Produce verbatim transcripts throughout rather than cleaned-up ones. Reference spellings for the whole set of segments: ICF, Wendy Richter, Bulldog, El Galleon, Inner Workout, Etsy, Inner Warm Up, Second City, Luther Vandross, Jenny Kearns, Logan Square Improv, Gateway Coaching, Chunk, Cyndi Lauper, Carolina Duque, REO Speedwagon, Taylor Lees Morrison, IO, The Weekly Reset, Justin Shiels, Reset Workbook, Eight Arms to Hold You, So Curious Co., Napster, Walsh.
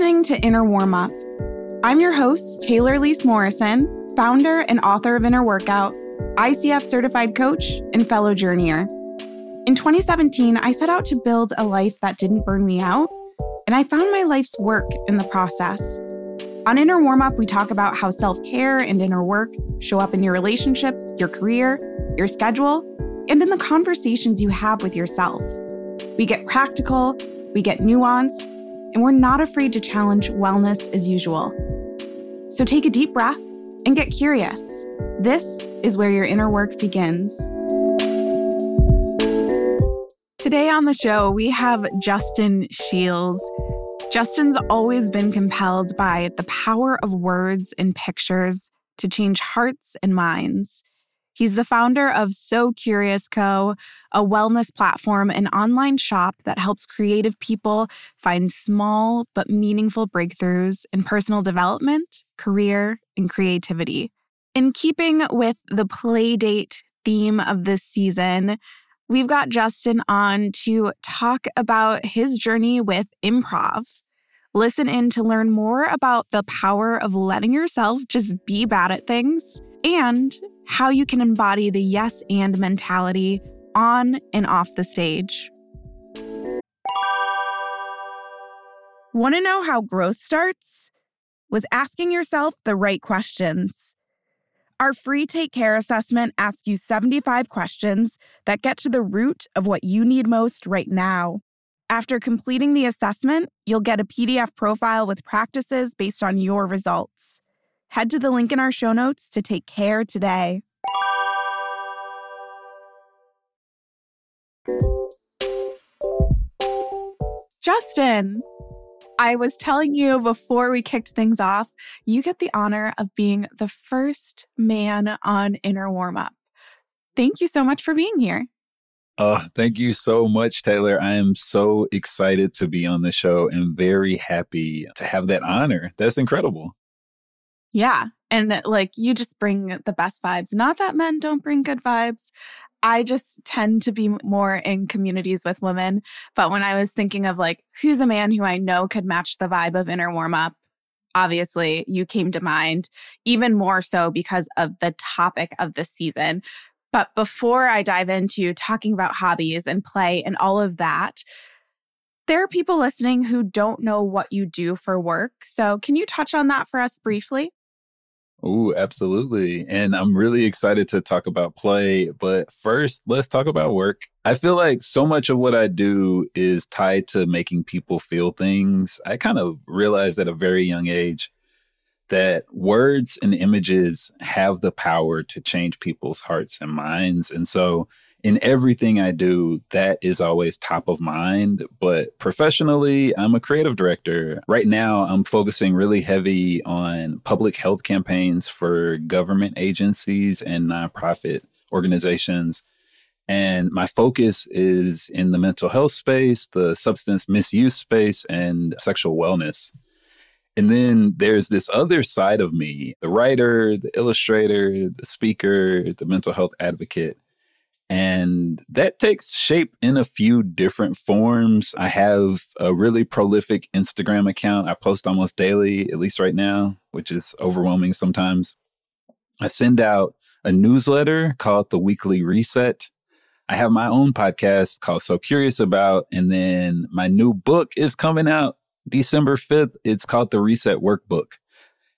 listening to Inner Warm Up. I'm your host, Taylor Lees Morrison, founder and author of Inner Workout, I C F certified coach, and fellow journeyer. In twenty seventeen, I set out to build a life that didn't burn me out, and I found my life's work in the process. On Inner Warm Up, we talk about how self-care and inner work show up in your relationships, your career, your schedule, and in the conversations you have with yourself. We get practical, we get nuanced, and we're not afraid to challenge wellness as usual. So take a deep breath and get curious. This is where your inner work begins. Today on the show, we have Justin Shiels. Justin's always been compelled by the power of words and pictures to change hearts and minds. He's the founder of So Curious Co., a wellness platform and online shop that helps creative people find small but meaningful breakthroughs in personal development, career, and creativity. In keeping with the playdate theme of this season, we've got Justin on to talk about his journey with improv. Listen in to learn more about the power of letting yourself just be bad at things and how you can embody the yes and mentality on and off the stage. Want to know how growth starts? With asking yourself the right questions. Our free Take Care assessment asks you seventy-five questions that get to the root of what you need most right now. After completing the assessment, you'll get a P D F profile with practices based on your results. Head to the link in our show notes to take care today. Justin, I was telling you before we kicked things off, you get the honor of being the first man on Inner Warm Up. Thank you so much for being here. Uh, thank you so much, Taylor. I am so excited to be on the show and very happy to have that honor. That's incredible. Yeah. And like, you just bring the best vibes. Not that men don't bring good vibes. I just tend to be more in communities with women. But when I was thinking of like, who's a man who I know could match the vibe of Inner Warm Up, obviously you came to mind, even more so because of the topic of the season. But before I dive into talking about hobbies and play and all of that, there are people listening who don't know what you do for work. So can you touch on that for us briefly? Oh, absolutely. And I'm really excited to talk about play. But first, let's talk about work. I feel like so much of what I do is tied to making people feel things. I kind of realized at a very young age that words and images have the power to change people's hearts and minds. And so in everything I do, that is always top of mind. But professionally, I'm a creative director. Right now, I'm focusing really heavy on public health campaigns for government agencies and nonprofit organizations. And my focus is in the mental health space, the substance misuse space, and sexual wellness. And then there's this other side of me, the writer, the illustrator, the speaker, the mental health advocate. And that takes shape in a few different forms. I have a really prolific Instagram account. I post almost daily, at least right now, which is overwhelming sometimes. I send out a newsletter called The Weekly Reset. I have my own podcast called So Curious About. And then my new book is coming out December fifth. It's called The Reset Workbook.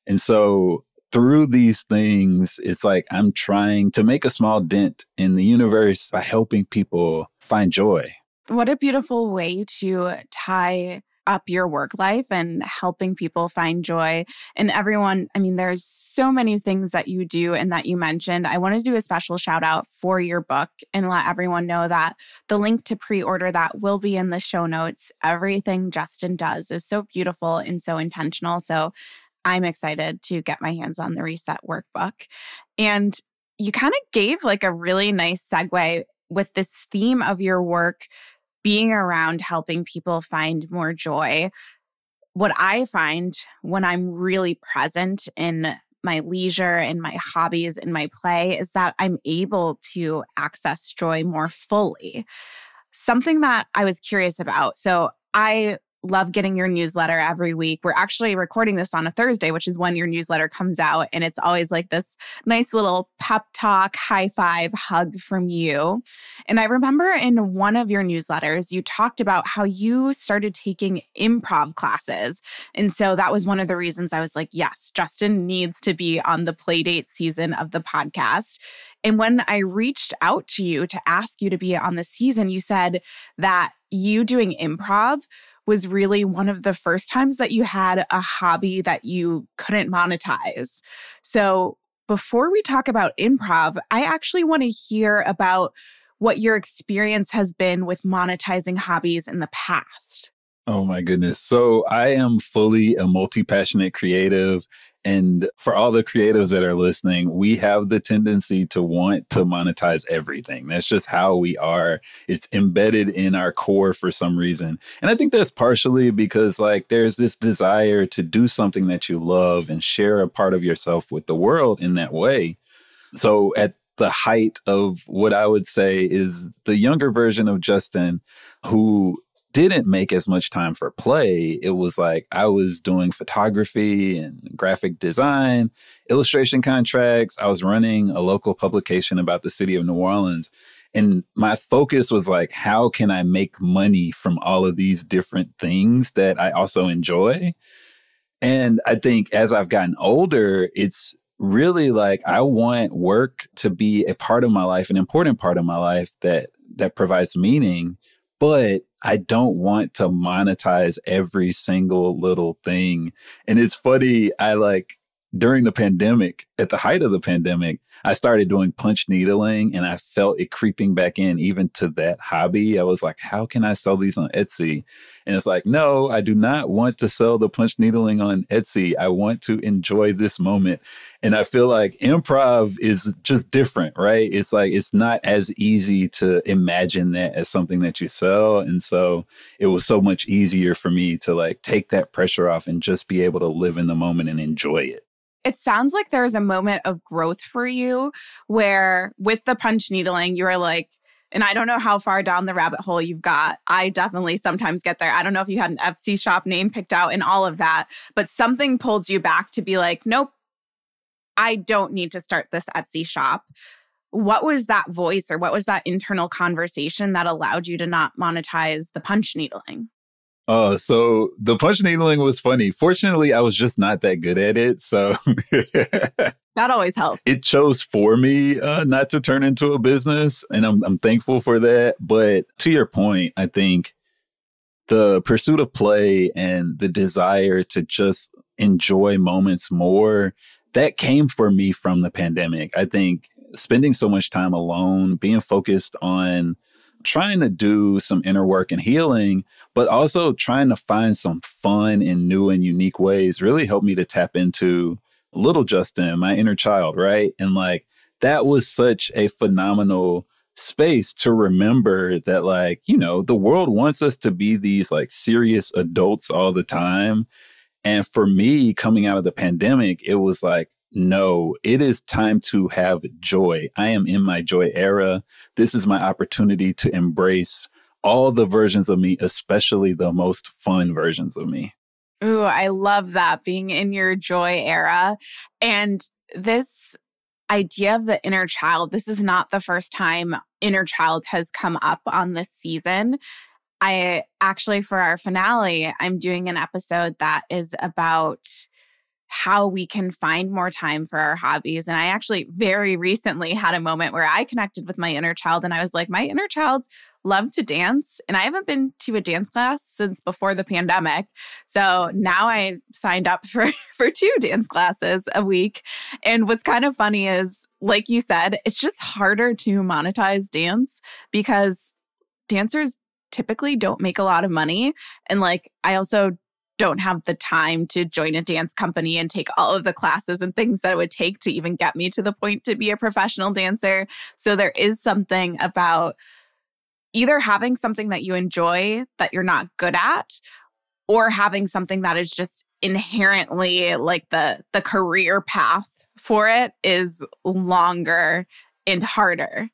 And so through these things, it's like I'm trying to make a small dent in the universe by helping people find joy. What a beautiful way to tie up your work life and helping people find joy. And everyone, I mean, there's so many things that you do and that you mentioned. I want to do a special shout out for your book and let everyone know that the link to pre-order that will be in the show notes. Everything Justin does is so beautiful and so intentional. So I'm excited to get my hands on the Reset Workbook. And you kind of gave like a really nice segue with this theme of your work being around helping people find more joy. What I find when I'm really present in my leisure and my hobbies and my play is that I'm able to access joy more fully. Something that I was curious about. So I love getting your newsletter every week. We're actually recording this on a Thursday, which is when your newsletter comes out. And it's always like this nice little pep talk, high five, hug from you. And I remember in one of your newsletters, you talked about how you started taking improv classes. And so that was one of the reasons I was like, yes, Justin needs to be on the Playdate season of the podcast. And when I reached out to you to ask you to be on the season, you said that you doing improv was really one of the first times that you had a hobby that you couldn't monetize. So before we talk about improv, I actually want to hear about what your experience has been with monetizing hobbies in the past. Oh my goodness. So I am fully a multi-passionate creative. And for all the creatives that are listening, we have the tendency to want to monetize everything. That's just how we are. It's embedded in our core for some reason. And I think that's partially because like there's this desire to do something that you love and share a part of yourself with the world in that way. So at the height of what I would say is the younger version of Justin, who didn't make as much time for play. It was like I was doing photography and graphic design, illustration contracts. I was running a local publication about the city of New Orleans. And my focus was like, how can I make money from all of these different things that I also enjoy? And I think as I've gotten older, it's really like I want work to be a part of my life, an important part of my life that that provides meaning. But I don't want to monetize every single little thing. And it's funny, I like during the pandemic, at the height of the pandemic, I started doing punch needling and I felt it creeping back in even to that hobby. I was like, how can I sell these on Etsy? And it's like, no, I do not want to sell the punch needling on Etsy. I want to enjoy this moment. And I feel like improv is just different, right? It's like, it's not as easy to imagine that as something that you sell. And so it was so much easier for me to like take that pressure off and just be able to live in the moment and enjoy it. It sounds like there was a moment of growth for you where with the punch needling, you were like, and I don't know how far down the rabbit hole you've got. I definitely sometimes get there. I don't know if you had an Etsy shop name picked out and all of that, but something pulled you back to be like, nope, I don't need to start this Etsy shop. What was that voice or what was that internal conversation that allowed you to not monetize the punch needling? Oh, uh, so the punch needling was funny. Fortunately, I was just not that good at it. So that always helps. It chose for me uh, not to turn into a business. And I'm I'm thankful for that. But to your point, I think the pursuit of play and the desire to just enjoy moments more, that came for me from the pandemic. I think spending so much time alone, being focused on trying to do some inner work and healing, but also trying to find some fun in new and unique ways really helped me to tap into little Justin, my inner child, right? And like, that was such a phenomenal space to remember that like, you know, the world wants us to be these like serious adults all the time. And for me, coming out of the pandemic, it was like, no, it is time to have joy. I am in my joy era. This is my opportunity to embrace all the versions of me, especially the most fun versions of me. Ooh, I love that, being in your joy era. And this idea of the inner child, this is not the first time inner child has come up on this season. I actually, for our finale, I'm doing an episode that is about how we can find more time for our hobbies. And I actually very recently had a moment where I connected with my inner child and I was like, my inner child loved to dance. And I haven't been to a dance class since before the pandemic. So now I signed up for, for two dance classes a week. And what's kind of funny is, like you said, it's just harder to monetize dance because dancers typically don't make a lot of money. And like, I also don't have the time to join a dance company and take all of the classes and things that it would take to even get me to the point to be a professional dancer. So there is something about either having something that you enjoy that you're not good at, or having something that is just inherently like the, the career path for it is longer and harder.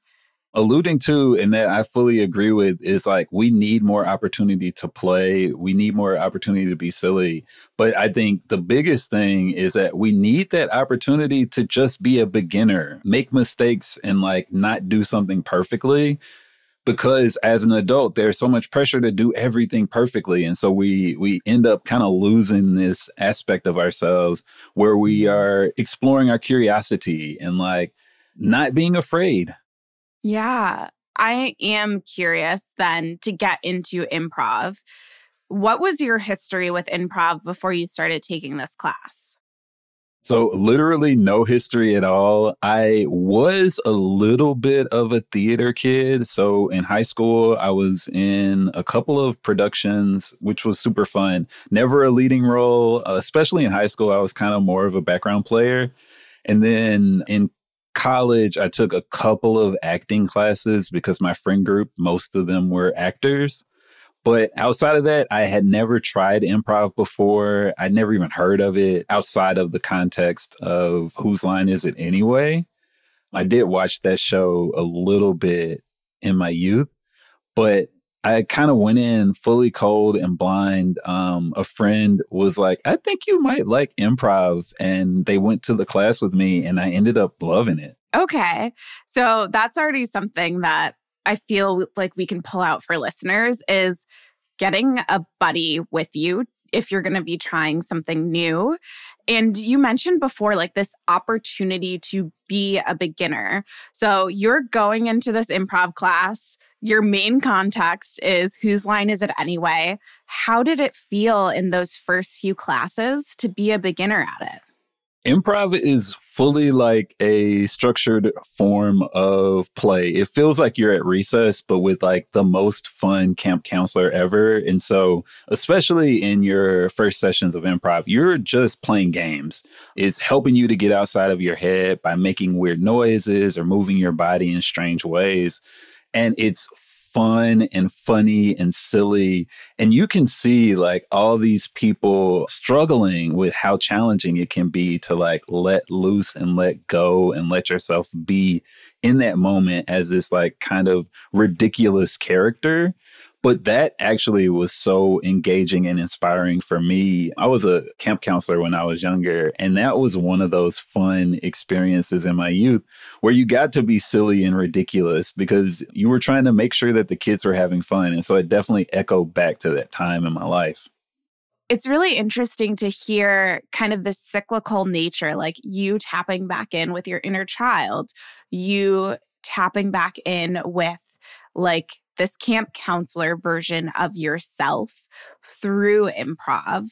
alluding to, and that I fully agree with, is like, we need more opportunity to play. We need more opportunity to be silly. But I think the biggest thing is that we need that opportunity to just be a beginner, make mistakes, and like not do something perfectly. Because as an adult, there's so much pressure to do everything perfectly. And so we we end up kind of losing this aspect of ourselves where we are exploring our curiosity and like not being afraid. Yeah, I am curious then to get into improv. What was your history with improv before you started taking this class? So literally no history at all. I was a little bit of a theater kid. So in high school, I was in a couple of productions, which was super fun. Never a leading role, especially in high school. I was kind of more of a background player. And then in college, I took a couple of acting classes because my friend group, most of them were actors. But outside of that, I had never tried improv before. I'd never even heard of it outside of the context of Whose Line Is It Anyway? I did watch that show a little bit in my youth, but I kind of went in fully cold and blind. Um, a friend was like, I think you might like improv. And they went to the class with me and I ended up loving it. Okay. So that's already something that I feel like we can pull out for listeners is getting a buddy with you if you're going to be trying something new. And you mentioned before, like this opportunity to be a beginner. So you're going into this improv class. Your main context is Whose Line Is It Anyway? How did it feel in those first few classes to be a beginner at it? Improv is fully like a structured form of play. It feels like you're at recess, but with like the most fun camp counselor ever. And so, especially in your first sessions of improv, you're just playing games. It's helping you to get outside of your head by making weird noises or moving your body in strange ways. And it's fun and funny and silly. And you can see like all these people struggling with how challenging it can be to like let loose and let go and let yourself be in that moment as this like kind of ridiculous character. But that actually was so engaging and inspiring for me. I was a camp counselor when I was younger, and that was one of those fun experiences in my youth where you got to be silly and ridiculous because you were trying to make sure that the kids were having fun. And so it definitely echoed back to that time in my life. It's really interesting to hear kind of the cyclical nature, like you tapping back in with your inner child, you tapping back in with like this camp counselor version of yourself through improv.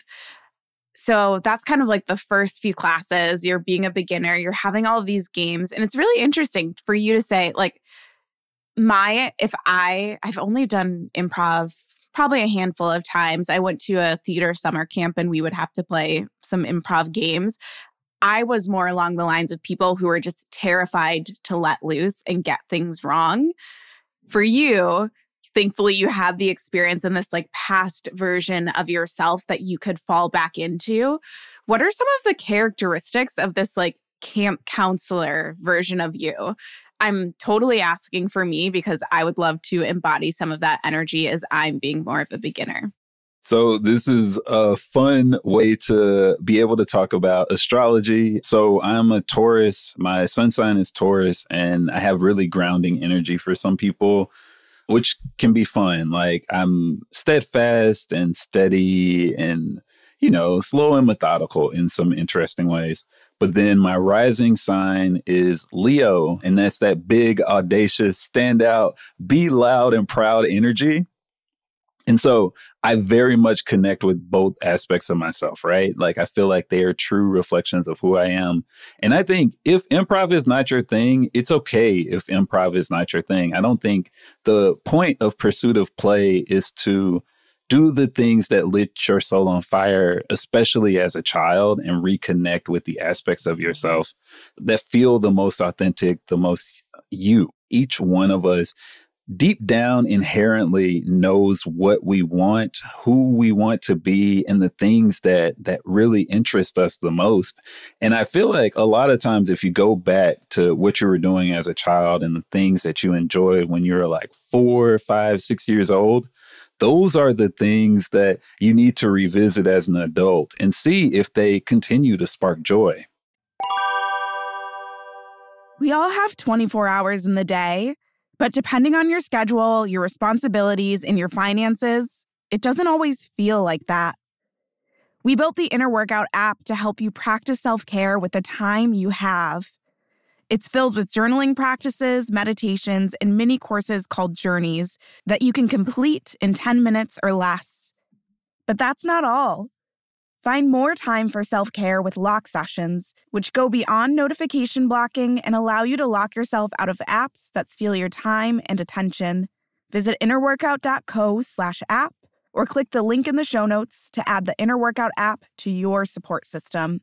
So that's kind of like the first few classes. You're being a beginner. You're having all of these games. And it's really interesting for you to say, like, my, if I, I've only done improv probably a handful of times. I went to a theater summer camp and we would have to play some improv games. I was more along the lines of people who are just terrified to let loose and get things wrong. For you, thankfully, you had the experience in this like past version of yourself that you could fall back into. What are some of the characteristics of this like camp counselor version of you? I'm totally asking for me because I would love to embody some of that energy as I'm being more of a beginner. So this is a fun way to be able to talk about astrology. So I'm a Taurus. My sun sign is Taurus, and I have really grounding energy for some people, which can be fun. Like I'm steadfast and steady and, you know, slow and methodical in some interesting ways. But then my rising sign is Leo, and that's that big, audacious, stand out, be loud and proud energy. And so I very much connect with both aspects of myself, right? Like I feel like they are true reflections of who I am. And I think if improv is not your thing, it's okay if improv is not your thing. I don't think the point of pursuit of play is to do the things that lit your soul on fire, especially as a child, and reconnect with the aspects of yourself that feel the most authentic, the most you. Each one of us deep down inherently knows what we want, who we want to be, and the things that that really interest us the most. And I feel like a lot of times if you go back to what you were doing as a child and the things that you enjoyed when you were like four, five, six years old, those are the things that you need to revisit as an adult and see if they continue to spark joy. We all have twenty-four hours in the day, but depending on your schedule, your responsibilities, and your finances, it doesn't always feel like that. We built the Inner Workout app to help you practice self-care with the time you have. It's filled with journaling practices, meditations, and mini courses called Journeys that you can complete in ten minutes or less. But that's not all. Find more time for self-care with lock sessions, which go beyond notification blocking and allow you to lock yourself out of apps that steal your time and attention. Visit innerworkout.co slash app or click the link in the show notes to add the Inner Workout app to your support system.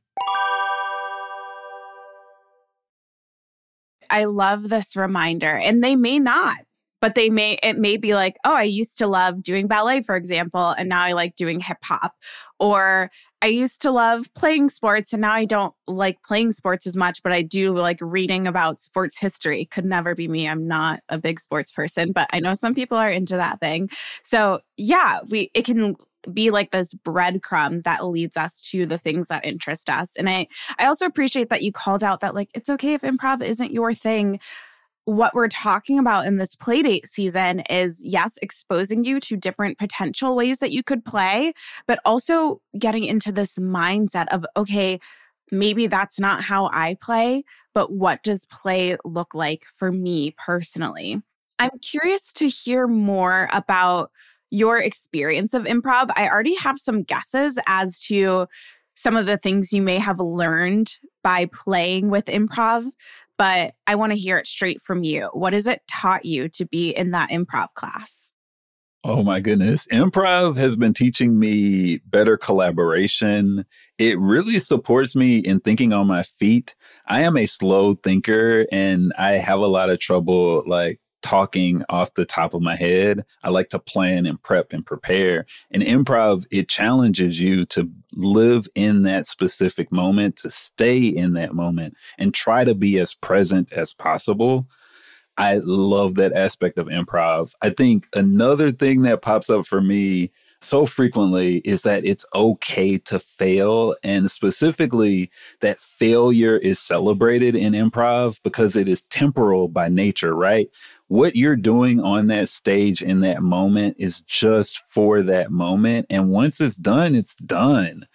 I love this reminder, and they may not, but they may, it may be like, oh, I used to love doing ballet, for example, and now I like doing hip hop, or I used to love playing sports and now I don't like playing sports as much, but I do like reading about sports history. Could never be me. I'm not a big sports person, but I know some people are into that thing. So yeah, we, it can be like this breadcrumb that leads us to the things that interest us. And I, I also appreciate that you called out that like, it's okay if improv isn't your thing. What we're talking about in this playdate season is, yes, exposing you to different potential ways that you could play, but also getting into this mindset of, okay, maybe that's not how I play, but what does play look like for me personally? I'm curious to hear more about your experience of improv. I already have some guesses as to some of the things you may have learned by playing with improv, but I want to hear it straight from you. What has it taught you to be in that improv class? Oh my goodness. Improv has been teaching me better collaboration. It really supports me in thinking on my feet. I am a slow thinker and I have a lot of trouble like talking off the top of my head. I like to plan and prep and prepare. And improv, it challenges you to live in that specific moment, to stay in that moment, and try to be as present as possible. I love that aspect of improv. I think another thing that pops up for me so frequently is that it's okay to fail, and specifically that failure is celebrated in improv because it is temporal by nature, right? What you're doing on that stage in that moment is just for that moment. And once it's done, it's done.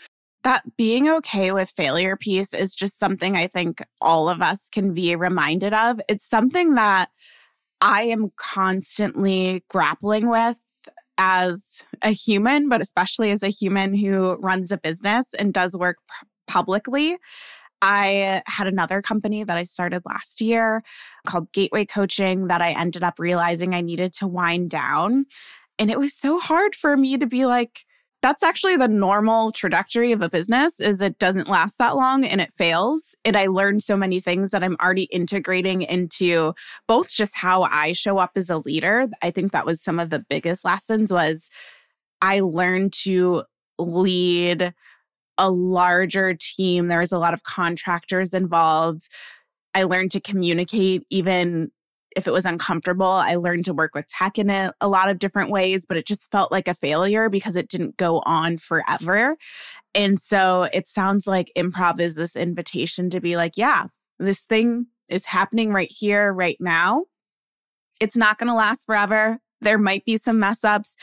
That being okay with failure piece is just something I think all of us can be reminded of. It's something that I am constantly grappling with as a human, but especially as a human who runs a business and does work p- publicly. I had another company that I started last year called Gateway Coaching that I ended up realizing I needed to wind down. And it was so hard for me to be like, that's actually the normal trajectory of a business, is it doesn't last that long and it fails. And I learned so many things that I'm already integrating into both just how I show up as a leader. I think that was some of the biggest lessons, was I learned to lead a larger team. There was a lot of contractors involved. I learned to communicate even if it was uncomfortable. I learned to work with tech in a, a lot of different ways, but it just felt like a failure because it didn't go on forever. And so it sounds like improv is this invitation to be like, yeah, this thing is happening right here, right now. It's not going to last forever. There might be some mess ups,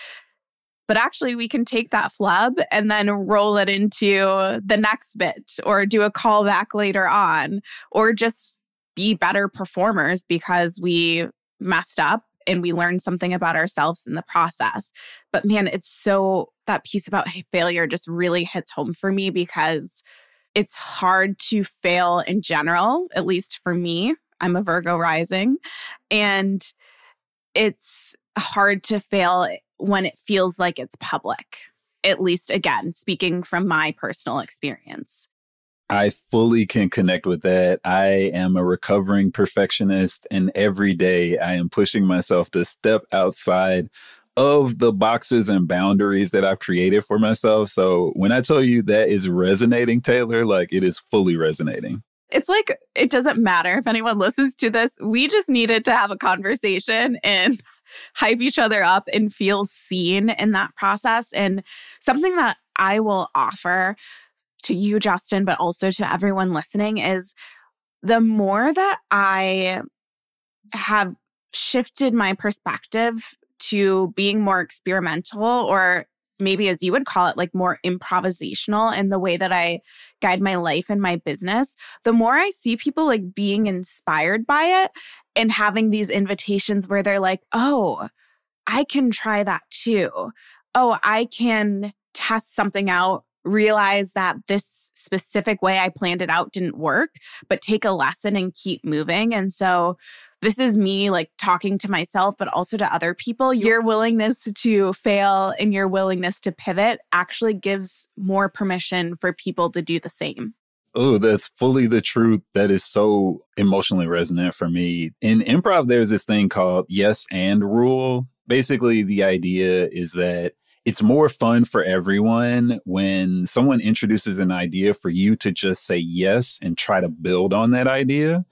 but actually we can take that flub and then roll it into the next bit, or do a callback later on, or just be better performers because we messed up and we learned something about ourselves in the process. But man, it's so, that piece about failure just really hits home for me, because it's hard to fail in general, at least for me. I'm a Virgo rising, and it's hard to fail when it feels like it's public, at least, again, speaking from my personal experience. I fully can connect with that. I am a recovering perfectionist, and every day I am pushing myself to step outside of the boxes and boundaries that I've created for myself. So when I tell you that is resonating, Taylor, like it is fully resonating. It's like, it doesn't matter if anyone listens to this. We just needed to have a conversation and hype each other up and feel seen in that process. And something that I will offer to you, Justin, but also to everyone listening is the more that I have shifted my perspective to being more experimental, or maybe as you would call it, like more improvisational in the way that I guide my life and my business, the more I see people like being inspired by it and having these invitations where they're like, oh, I can try that too. Oh, I can test something out, realize that this specific way I planned it out didn't work, but take a lesson and keep moving. And so this is me like talking to myself, but also to other people. Your willingness to fail and your willingness to pivot actually gives more permission for people to do the same. Oh, that's fully the truth. That is so emotionally resonant for me. In improv, there's this thing called yes and rule. Basically, the idea is that it's more fun for everyone when someone introduces an idea for you to just say yes and try to build on that idea.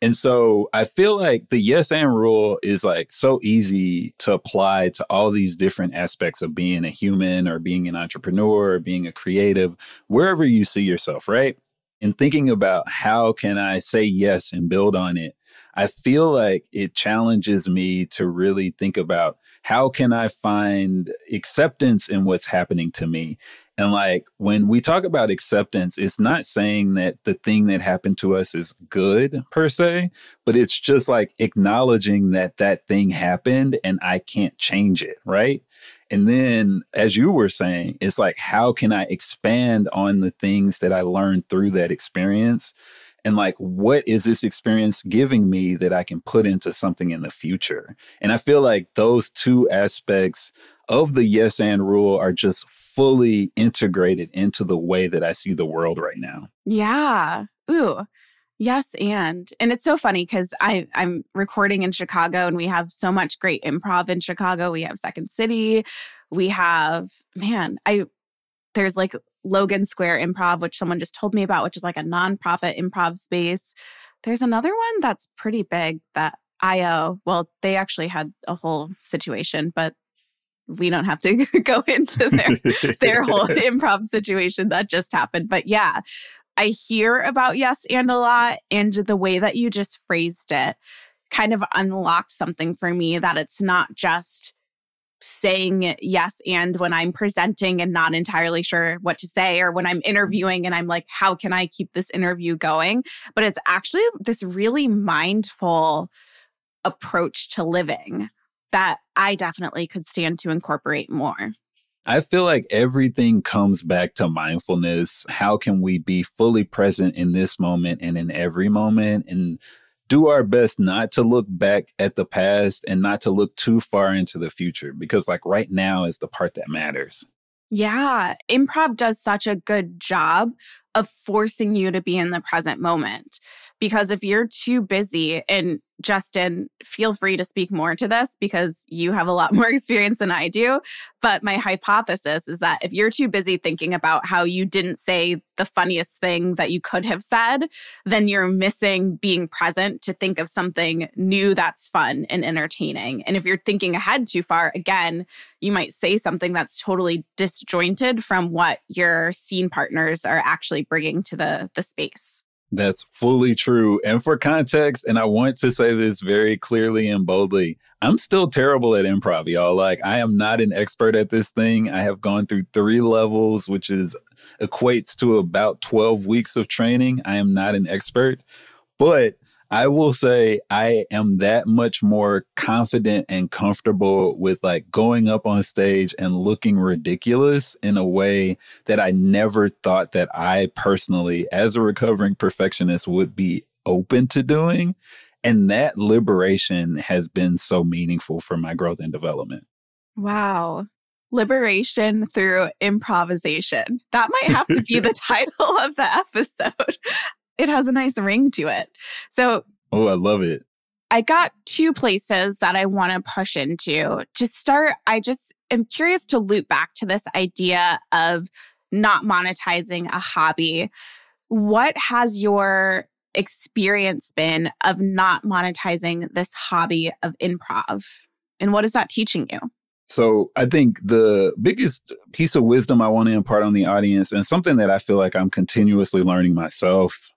And so I feel like the yes and rule is like so easy to apply to all these different aspects of being a human or being an entrepreneur or being a creative, wherever you see yourself, right? And thinking about how can I say yes and build on it, I feel like it challenges me to really think about how can I find acceptance in what's happening to me? And like when we talk about acceptance, it's not saying that the thing that happened to us is good per se, but it's just like acknowledging that that thing happened and I can't change it, right? And then, as you were saying, it's like, how can I expand on the things that I learned through that experience? And like, what is this experience giving me that I can put into something in the future? And I feel like those two aspects of the yes and rule are just fully integrated into the way that I see the world right now. Yeah. Ooh. Yes, and. And it's so funny because I'm recording in Chicago and we have so much great improv in Chicago. We have Second City. We have, man, I there's like Logan Square Improv, which someone just told me about, which is like a nonprofit improv space. There's another one that's pretty big, that I O. Well, they actually had a whole situation, but we don't have to go into their, their whole improv situation that just happened. But yeah, I hear about yes and a lot, and the way that you just phrased it kind of unlocked something for me, that it's not just saying yes and when I'm presenting and not entirely sure what to say, or when I'm interviewing and I'm like, how can I keep this interview going? But it's actually this really mindful approach to living that I definitely could stand to incorporate more. I feel like everything comes back to mindfulness. How can we be fully present in this moment and in every moment, and do our best not to look back at the past and not to look too far into the future, because like right now is the part that matters. Yeah. Improv does such a good job of forcing you to be in the present moment, because if you're too busy, and Justin, feel free to speak more to this because you have a lot more experience than I do. But my hypothesis is that if you're too busy thinking about how you didn't say the funniest thing that you could have said, then you're missing being present to think of something new that's fun and entertaining. And if you're thinking ahead too far, again, you might say something that's totally disjointed from what your scene partners are actually bringing to the, the space. That's fully true. And for context, and I want to say this very clearly and boldly, I'm still terrible at improv, y'all. Like, I am not an expert at this thing. I have gone through three levels, which is equates to about twelve weeks of training. I am not an expert, but I will say I am that much more confident and comfortable with like going up on stage and looking ridiculous in a way that I never thought that I personally, as a recovering perfectionist, would be open to doing. And that liberation has been so meaningful for my growth and development. Wow. Liberation Through Improvisation. That might have to be the title of the episode. It has a nice ring to it. So, oh, I love it. I got two places that I want to push into. To start, I just am curious to loop back to this idea of not monetizing a hobby. What has your experience been of not monetizing this hobby of improv? And what is that teaching you? So I think the biggest piece of wisdom I want to impart on the audience, and something that I feel like I'm continuously learning myself,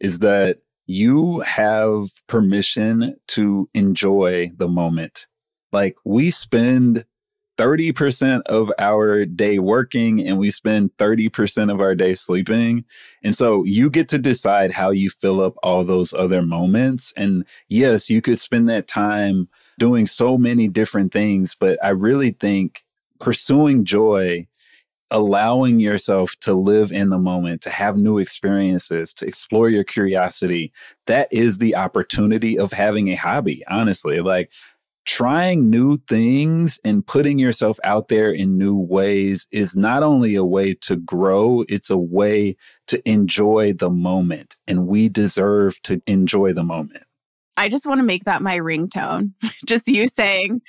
is that you have permission to enjoy the moment. Like, we spend thirty percent of our day working and we spend thirty percent of our day sleeping. And so you get to decide how you fill up all those other moments. And yes, you could spend that time doing so many different things, but I really think pursuing joy, allowing yourself to live in the moment, to have new experiences, to explore your curiosity. That is the opportunity of having a hobby, honestly. Like, trying new things and putting yourself out there in new ways is not only a way to grow, it's a way to enjoy the moment. And we deserve to enjoy the moment. I just want to make that my ringtone. Just you saying,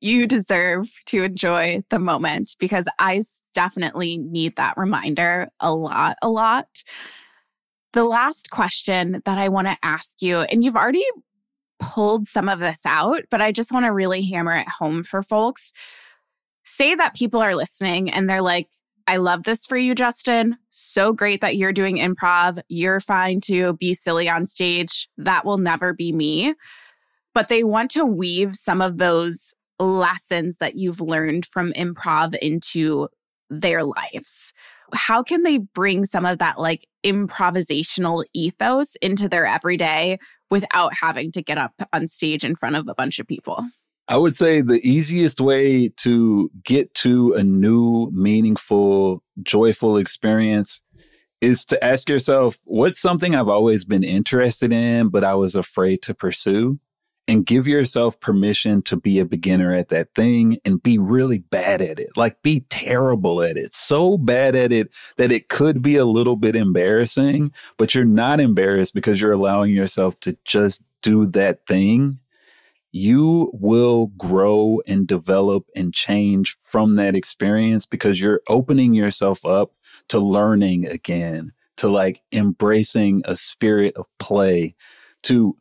you deserve to enjoy the moment, because I definitely need that reminder a lot, a lot. The last question that I want to ask you, and you've already pulled some of this out, but I just want to really hammer it home for folks. Say that people are listening and they're like, I love this for you, Justin. So great that you're doing improv. You're fine to be silly on stage. That will never be me. But they want to weave some of those lessons that you've learned from improv into their lives. How can they bring some of that like improvisational ethos into their everyday without having to get up on stage in front of a bunch of people? I would say the easiest way to get to a new, meaningful, joyful experience is to ask yourself, what's something I've always been interested in, but I was afraid to pursue? And give yourself permission to be a beginner at that thing and be really bad at it. Like, be terrible at it. So bad at it that it could be a little bit embarrassing, but you're not embarrassed because you're allowing yourself to just do that thing. You will grow and develop and change from that experience because you're opening yourself up to learning again, to like embracing a spirit of play, to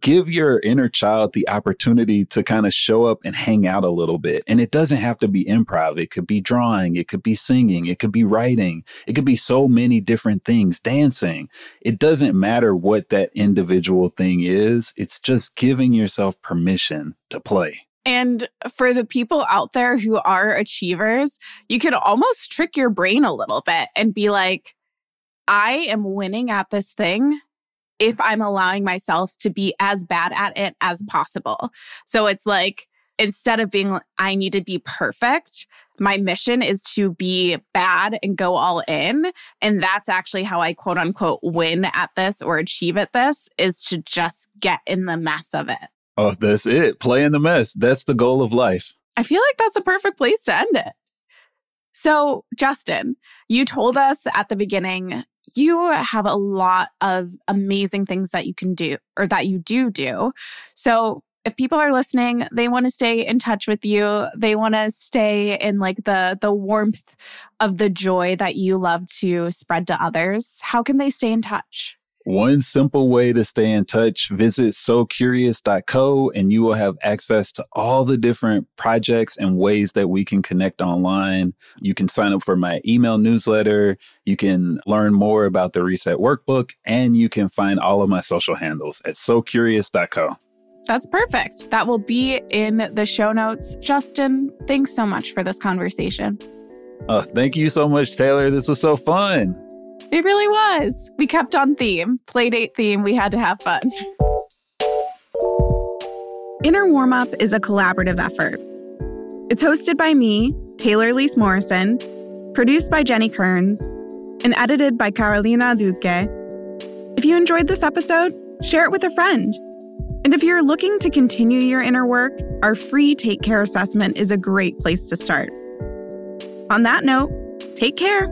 give your inner child the opportunity to kind of show up and hang out a little bit. And it doesn't have to be improv. It could be drawing. It could be singing. It could be writing. It could be so many different things, dancing. It doesn't matter what that individual thing is. It's just giving yourself permission to play. And for the people out there who are achievers, you can almost trick your brain a little bit and be like, I am winning at this thing if I'm allowing myself to be as bad at it as possible. So it's like, instead of being, I need to be perfect, my mission is to be bad and go all in. And that's actually how I quote unquote win at this or achieve at this, is to just get in the mess of it. Oh, that's it. Play in the mess. That's the goal of life. I feel like that's a perfect place to end it. So, Justin, you told us at the beginning, you have a lot of amazing things that you can do, or that you do do. So if people are listening, they want to stay in touch with you. They want to stay in like the the warmth of the joy that you love to spread to others. How can they stay in touch? One simple way to stay in touch, visit so curious dot co and you will have access to all the different projects and ways that we can connect online. You can sign up for my email newsletter. You can learn more about the Reset Workbook, and you can find all of my social handles at so curious dot co. That's perfect. That will be in the show notes. Justin, thanks so much for this conversation. Oh, thank you so much, Taylor. This was so fun. It really was. We kept on theme, Playdate theme. We had to have fun. Inner Warm Up is a collaborative effort. It's hosted by me, Taylor Lees Morrison, produced by Jenny Kearns, and edited by Carolina Duque. If you enjoyed this episode, share it with a friend. And if you're looking to continue your inner work, our free Take Care assessment is a great place to start. On that note, take care.